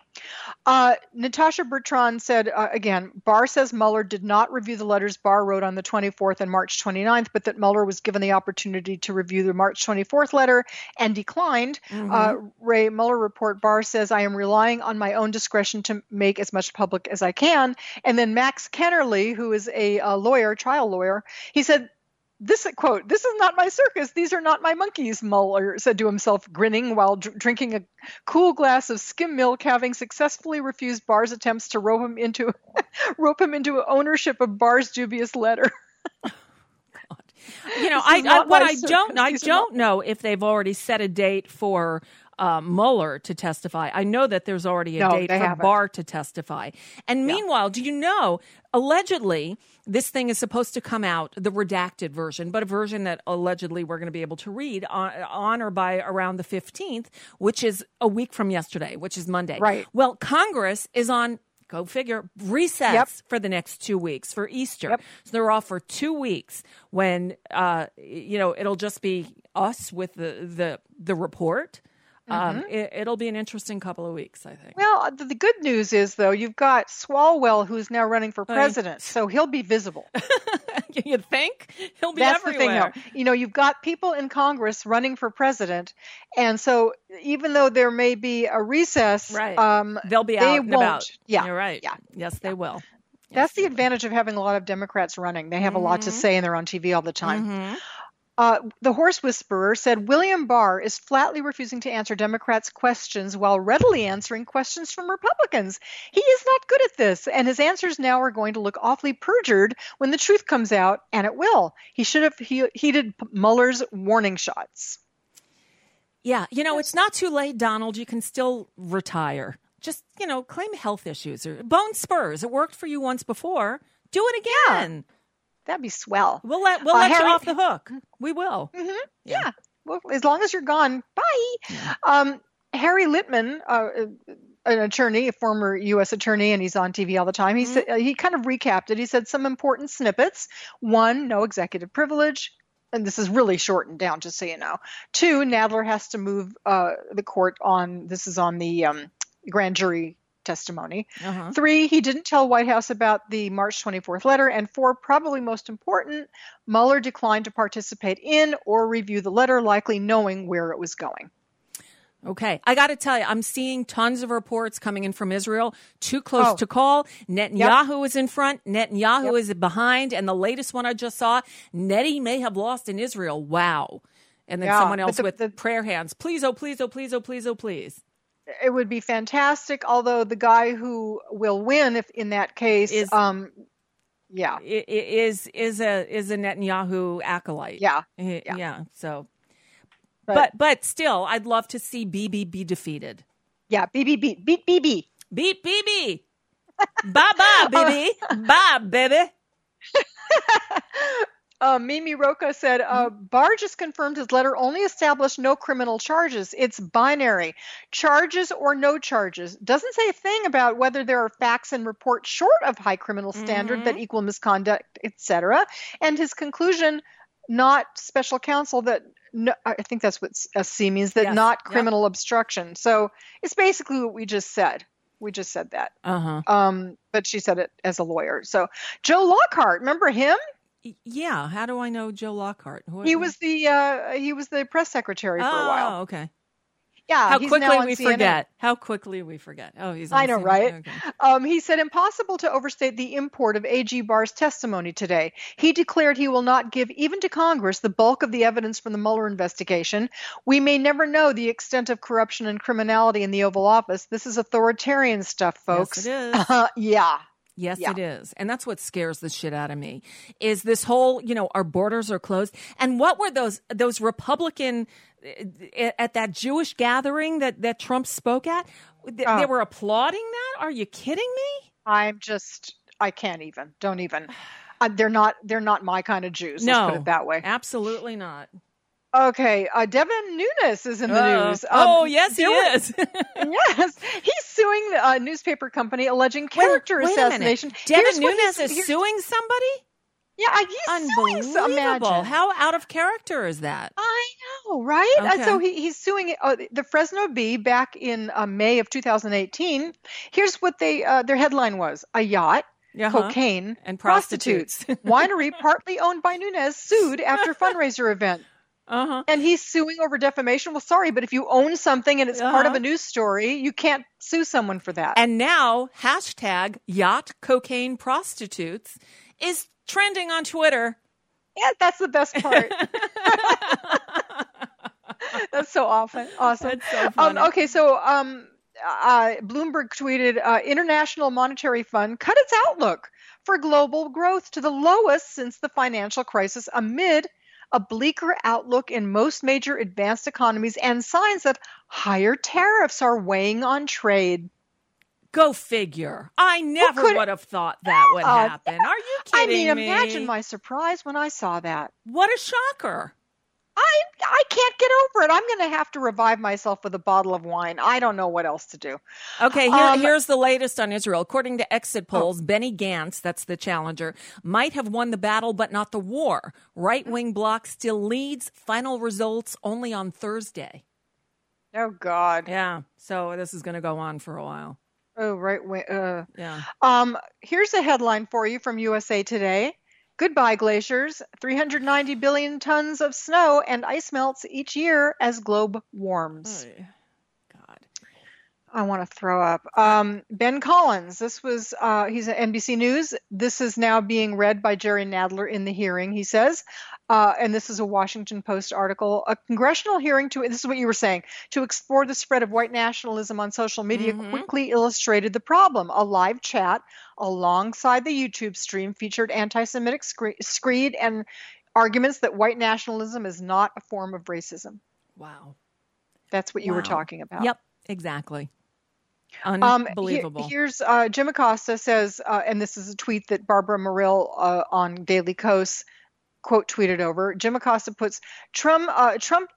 Natasha Bertrand said, again, Barr says Mueller did not review the letters Barr wrote on the 24th and March 29th, but that Mueller was given the opportunity to review the March 24th letter and declined. Mm-hmm. Ray Mueller report, Barr says, I am relying on my own discretion to make as much public as I can. And then Max Kennerly, who is a lawyer, trial lawyer, he said, this is not my circus. These are not my monkeys, Mueller said to himself, grinning while drinking a cool glass of skim milk, having successfully refused Barr's attempts to rope him into ownership of Barr's dubious letter. You know, I don't know if they've already set a date for Mueller to testify. I know that there's already a date for Barr to testify. And meanwhile, do you know, allegedly, this thing is supposed to come out, the redacted version, but a version that allegedly we're going to be able to read on or by around the 15th, which is a week from yesterday, which is Monday. Right. Well, Congress is on, go figure, recess for the next 2 weeks for Easter. Yep. So they're off for 2 weeks when, it'll just be us with the report. It'll be an interesting couple of weeks, I think. Well, the good news is, though, you've got Swalwell, who's now running for president, so he'll be visible. You think? He'll be everywhere. That's the thing, though. You know, you've got people in Congress running for president, and so even though there may be a recess, they'll be out and about. Yeah. You're right. Yeah. Yes, they will. That's the advantage of having a lot of Democrats running. They have a lot to say, and they're on TV all the time. The Horse Whisperer said, William Barr is flatly refusing to answer Democrats' questions while readily answering questions from Republicans. He is not good at this, and his answers now are going to look awfully perjured when the truth comes out, and it will. He should have heeded Mueller's warning shots. Yeah, you know, it's not too late, Donald. You can still retire. Just, you know, claim health issues or bone spurs. It worked for you once before. Do it again. Yeah. That'd be swell. We'll let Harry, you off the hook. We will. Yeah. Well, as long as you're gone. Bye. Harry Littman, an attorney, a former U.S. attorney, and he's on TV all the time. He said, he kind of recapped it. He said some important snippets. One, no executive privilege. And this is really shortened down, just so you know. Two, Nadler has to move the court on, this is on the grand jury testimony. Three, he didn't tell White House about the March 24th letter. And four, probably most important, Mueller declined to participate in or review the letter, likely knowing where it was going. Okay. I got to tell you, I'm seeing tons of reports coming in from Israel. Too close to call. Netanyahu is in front. Netanyahu is behind. And the latest one I just saw, Nettie may have lost in Israel. Wow. And then someone else with the prayer hands. Please, oh, please, oh, please, oh, please, oh, please. It would be fantastic, although the guy who will win, if in that case, is, a Netanyahu acolyte. So, but still, I'd love to see Bibi be defeated. Yeah, Bibi beat Bibi. Beat Bibi. Bye bye, Bibi. Bye, baby. Mimi Roca said, Barr just confirmed his letter only established no criminal charges. It's binary. Charges or no charges. Doesn't say a thing about whether there are facts and reports short of high criminal standard that equal misconduct, etc. And his conclusion, not special counsel, that no, I think that's what SC means, that not criminal obstruction. So it's basically what we just said. We just said that. But she said it as a lawyer. So Joe Lockhart, remember him? Yeah, how do I know Joe Lockhart? He was the press secretary for a while. Oh, okay. Yeah, how quickly we forget. How quickly we forget. Oh, he's on CNN, right? Okay. He said, impossible to overstate the import of A.G. Barr's testimony today. He declared he will not give, even to Congress, the bulk of the evidence from the Mueller investigation. We may never know the extent of corruption and criminality in the Oval Office. This is authoritarian stuff, folks. Yes, it is. It is. And that's what scares the shit out of me is this whole, you know, our borders are closed. And what were those Republican at that Jewish gathering that Trump spoke at? They were applauding that? Are you kidding me? I can't even. Don't even. They're not my kind of Jews. No, let's put it that way. Absolutely not. Okay, Devin Nunes is in the news. Yes, he is. Yes, he's suing a newspaper company alleging character assassination. Devin Nunes is suing somebody? Yeah, he's suing somebody. Unbelievable. How out of character is that? I know, right? Okay. And so he's suing the Fresno Bee back in May of 2018. Here's what their headline was, a yacht. Cocaine, and prostitutes. Winery partly owned by Nunes sued after fundraiser event. And he's suing over defamation. Well, sorry, but if you own something and it's part of a news story, you can't sue someone for that. And now, hashtag yacht cocaine prostitutes is trending on Twitter. Yeah, that's the best part. That's so awesome. That's so funny. Bloomberg tweeted, International Monetary Fund cut its outlook for global growth to the lowest since the financial crisis amid a bleaker outlook in most major advanced economies and signs that higher tariffs are weighing on trade. Go figure. I never would have thought that would happen. Are you kidding me? Imagine my surprise when I saw that. What a shocker. I can't get over it. I'm going to have to revive myself with a bottle of wine. I don't know what else to do. Okay, here's the latest on Israel. According to exit polls, Benny Gantz, that's the challenger, might have won the battle but not the war. Right-wing bloc still leads. Final results only on Thursday. Oh, God. Yeah. So this is going to go on for a while. Oh, right. Yeah. Here's a headline for you from USA Today. Goodbye, glaciers. 390 billion tons of snow and ice melts each year as globe warms. Oh, God. I want to throw up. Ben Collins. This was, he's at NBC News. This is now being read by Jerry Nadler in the hearing, he says. And this is a Washington Post article, a congressional hearing to, this is what you were saying, to explore the spread of white nationalism on social media quickly illustrated the problem. A live chat alongside the YouTube stream featured anti-Semitic screed and arguments that white nationalism is not a form of racism. Wow. That's what you were talking about. Yep, exactly. Unbelievable. Here's Jim Acosta says, and this is a tweet that Barbara Murrill on Daily Kos quote tweeted over. Jim Acosta puts, Trump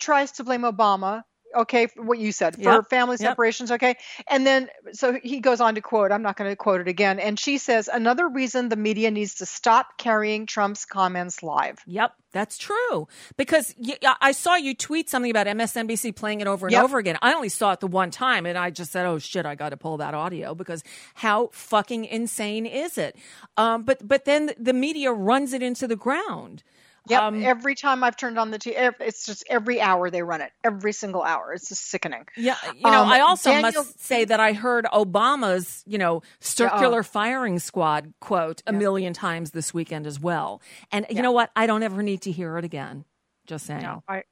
tries to blame Obama, okay, for what you said, for family separations, okay? And then, so he goes on to quote, I'm not going to quote it again. And she says, another reason the media needs to stop carrying Trump's comments live. Yep, that's true. Because I saw you tweet something about MSNBC playing it over and over again. I only saw it the one time, and I just said, oh, shit, I got to pull that audio because how fucking insane is it? But then the media runs it into the ground. Yep. Every time I've turned on the TV, it's just every hour they run it. Every single hour. It's just sickening. Yeah. You know, I also must say that I heard Obama's, you know, circular firing squad quote a million times this weekend as well. And you know what? I don't ever need to hear it again. Just saying. No, I,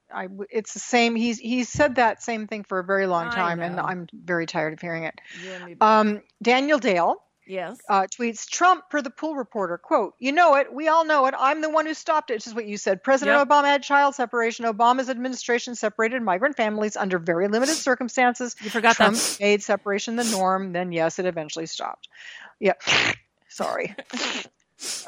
it's the same. He said that same thing for a very long time, and I'm very tired of hearing it. Yeah, Daniel Dale. Yes. Tweets, Trump, per the pool reporter, quote, you know it. We all know it. I'm the one who stopped it. This is what you said. President Obama had child separation. Obama's administration separated migrant families under very limited circumstances. You forgot Trump that. Trump made separation the norm. Then, yes, it eventually stopped. Yeah. Sorry.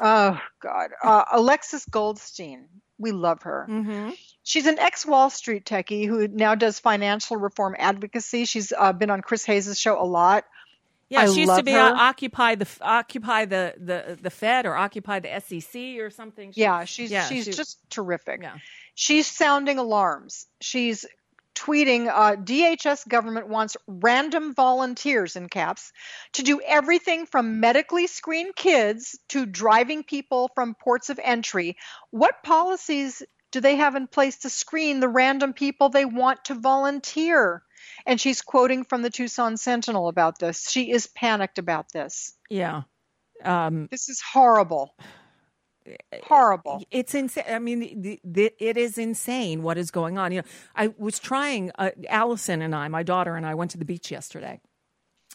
Oh, God. Alexis Goldstein. We love her. Mm-hmm. She's an ex-Wall Street techie who now does financial reform advocacy. She's been on Chris Hayes' show a lot. Yeah, she used to be on Occupy the Fed or Occupy the SEC or something. She's just terrific. Yeah. She's sounding alarms. She's tweeting, DHS government wants random volunteers, in caps, to do everything from medically screen kids to driving people from ports of entry. What policies do they have in place to screen the random people they want to volunteer? And she's quoting from the Tucson Sentinel about this. She is panicked about this. Yeah. This is horrible. Horrible. It's insane. I mean, it is insane what is going on. You know, I was trying, Allison and I, my daughter and I went to the beach yesterday.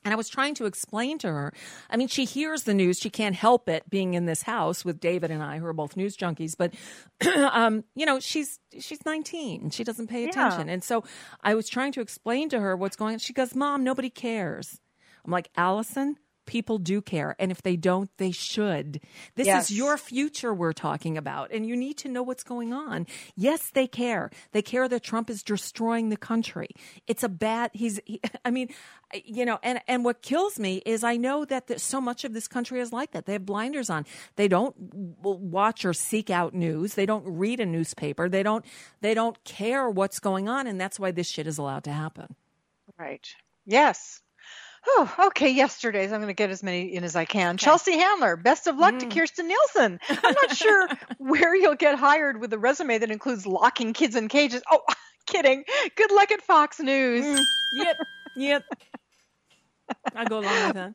And I was trying to explain to her, I mean, she hears the news. She can't help it being in this house with David and I, who are both news junkies. But, you know, she's 19 and she doesn't pay attention. And so I was trying to explain to her what's going on. She goes, Mom, nobody cares. I'm like, Allison, people do care. And if they don't, they should. This is your future we're talking about. And you need to know what's going on. Yes, they care. They care that Trump is destroying the country. It's a bad, I mean, you know, and what kills me is I know that so much of this country is like that. They have blinders on. They don't watch or seek out news. They don't read a newspaper. They don't care what's going on. And that's why this shit is allowed to happen. Right. Yes. Oh, okay, yesterday's. I'm going to get as many in as I can. Okay. Chelsea Handler, best of luck to Kirstjen Nielsen. I'm not sure where you'll get hired with a resume that includes locking kids in cages. Oh, kidding. Good luck at Fox News. Yep. I'll go along with that.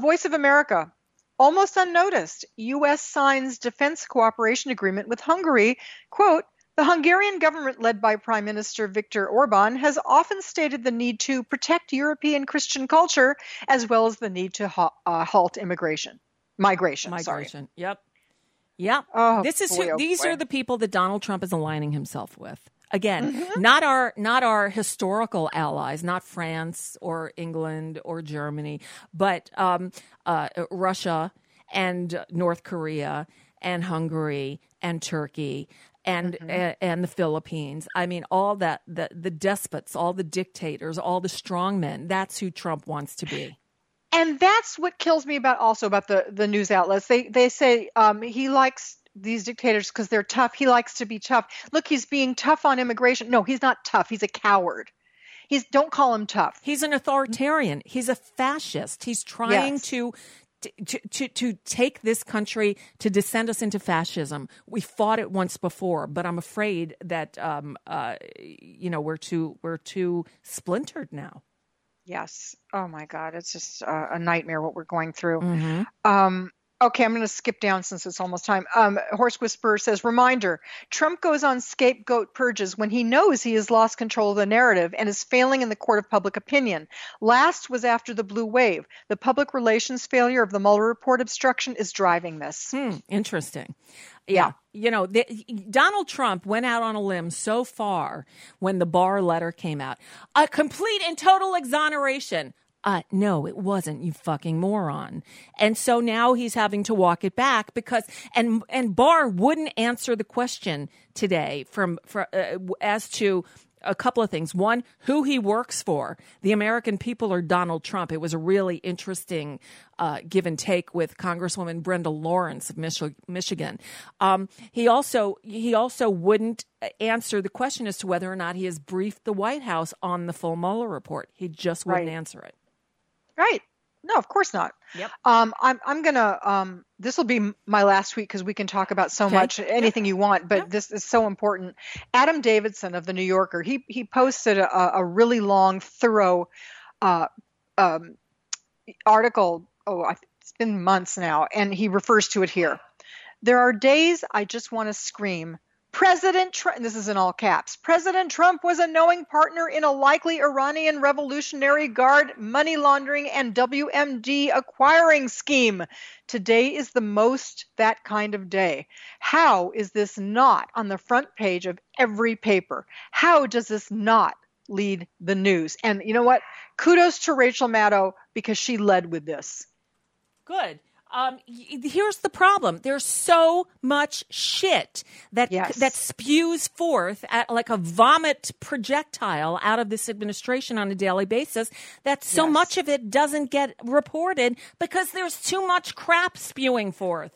Voice of America. Almost unnoticed, U.S. signs defense cooperation agreement with Hungary. Quote, the Hungarian government, led by Prime Minister Viktor Orban, has often stated the need to protect European Christian culture as well as the need to halt immigration. Migration. Yep. Oh, this is these are the people that Donald Trump is aligning himself with. Again, not our historical allies, not France or England or Germany, but Russia and North Korea and Hungary and Turkey. And the Philippines. I mean, all that, the despots, all the dictators, all the strongmen. That's who Trump wants to be. And that's what kills me about the news outlets. They say he likes these dictators because they're tough. He likes to be tough. Look, he's being tough on immigration. No, he's not tough. He's a coward. Don't call him tough. He's an authoritarian. He's a fascist. He's trying to take this country, to descend us into fascism. We fought it once before, but I'm afraid that we're too splintered now. Yes. Oh my God, it's just a nightmare what we're going through. Mm-hmm. Okay, I'm going to skip down since it's almost time. Horse Whisperer says, reminder, Trump goes on scapegoat purges when he knows he has lost control of the narrative and is failing in the court of public opinion. Last was after the blue wave. The public relations failure of the Mueller report obstruction is driving this. Interesting. Yeah. You know, Donald Trump went out on a limb so far when the Barr letter came out. A complete and total exoneration. No, it wasn't, you fucking moron. And so now he's having to walk it back because and Barr wouldn't answer the question today as to a couple of things. One, who he works for. The American people or Donald Trump. It was a really interesting give and take with Congresswoman Brenda Lawrence of Michigan. He also wouldn't answer the question as to whether or not he has briefed the White House on the full Mueller report. He just wouldn't answer it. Right. No, of course not. Yep. I'm going to this will be my last week because we can talk about so much, anything you want. But this is so important. Adam Davidson of The New Yorker, he posted a really long, thorough article. It's been months now, and he refers to it here. There are days I just want to scream. President Trump, this is in all caps, President Trump was a knowing partner in a likely Iranian Revolutionary Guard money laundering and WMD acquiring scheme. Today is the most that kind of day. How is this not on the front page of every paper? How does this not lead the news? And you know what? Kudos to Rachel Maddow because she led with this. Good. Here's the problem. There's so much shit that spews forth like a vomit projectile out of this administration on a daily basis that so much of it doesn't get reported because there's too much crap spewing forth.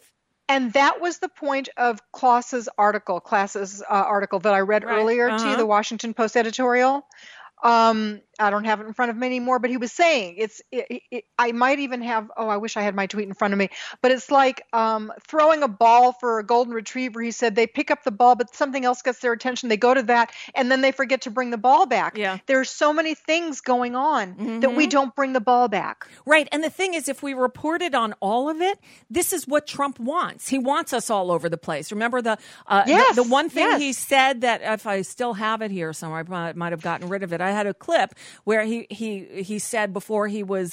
And that was the point of Klaas's article that I read earlier to you, the Washington Post editorial. I don't have it in front of me anymore, but he was saying I might even have, I wish I had my tweet in front of me, but it's like, throwing a ball for a golden retriever. He said, they pick up the ball, but something else gets their attention. They go to that and then they forget to bring the ball back. Yeah. There are so many things going on that we don't bring the ball back. Right. And the thing is, if we reported on all of it, this is what Trump wants. He wants us all over the place. Remember the one thing he said that if I still have it here somewhere, I might have gotten rid of it. I had a clip where he said before he was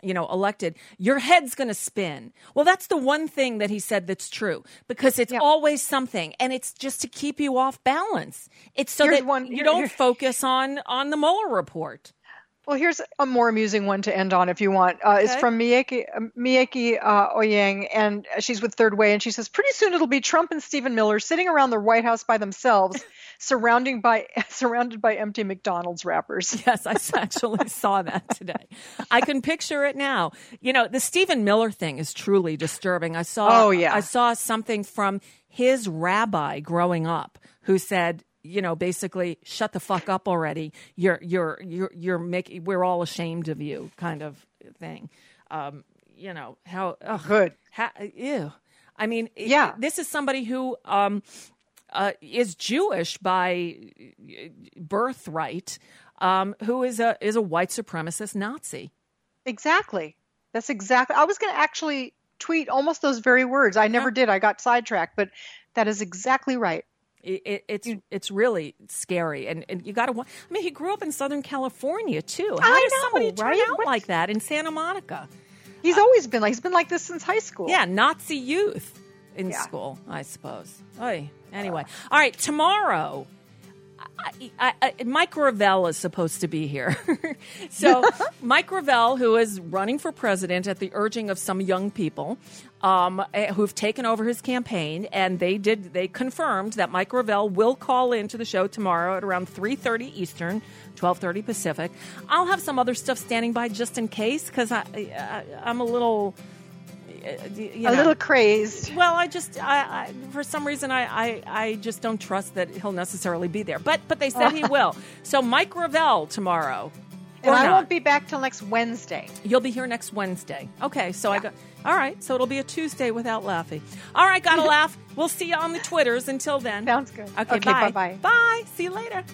elected, your head's going to spin. Well, that's the one thing that he said that's true because it's always something, and it's just to keep you off balance. It's so you don't focus on the Mueller report. Well, here's a more amusing one to end on if you want. It's from Mieki Oyang, and she's with Third Way, and she says, pretty soon it'll be Trump and Stephen Miller sitting around the White House by themselves, surrounded by empty McDonald's wrappers. Yes, I actually saw that today. I can picture it now. You know, the Stephen Miller thing is truly disturbing. I saw something from his rabbi growing up who said, you know, basically, shut the fuck up already. You're making. We're all ashamed of you, kind of thing. You know how good. Ew. I mean, this is somebody who is Jewish by birthright, who is a white supremacist Nazi. Exactly. That's exactly. I was going to actually tweet almost those very words. I never did. I got sidetracked, but that is exactly right. It's really scary, and you got to. I mean, he grew up in Southern California too. How does somebody turn out like that in Santa Monica? He's always been like this since high school. Yeah, Nazi youth in school, I suppose. Oy. Anyway, all right. Tomorrow, Mike Revelle is supposed to be here. So Mike Revelle, who is running for president at the urging of some young people who've taken over his campaign, and they confirmed that Mike Revelle will call in to the show tomorrow at around 3:30 Eastern, 12:30 Pacific. I'll have some other stuff standing by just in case because I'm a little a little crazed. Well, I for some reason, I just don't trust that he'll necessarily be there. But they said he will. So Mike Revelle tomorrow. And I won't be back till next Wednesday. You'll be here next Wednesday. Okay, so yeah. All right, so it'll be a Tuesday without Laffy. All right, gotta laugh. We'll see you on the Twitters. Until then. Sounds good. Okay, bye. Bye-bye. Bye. See you later.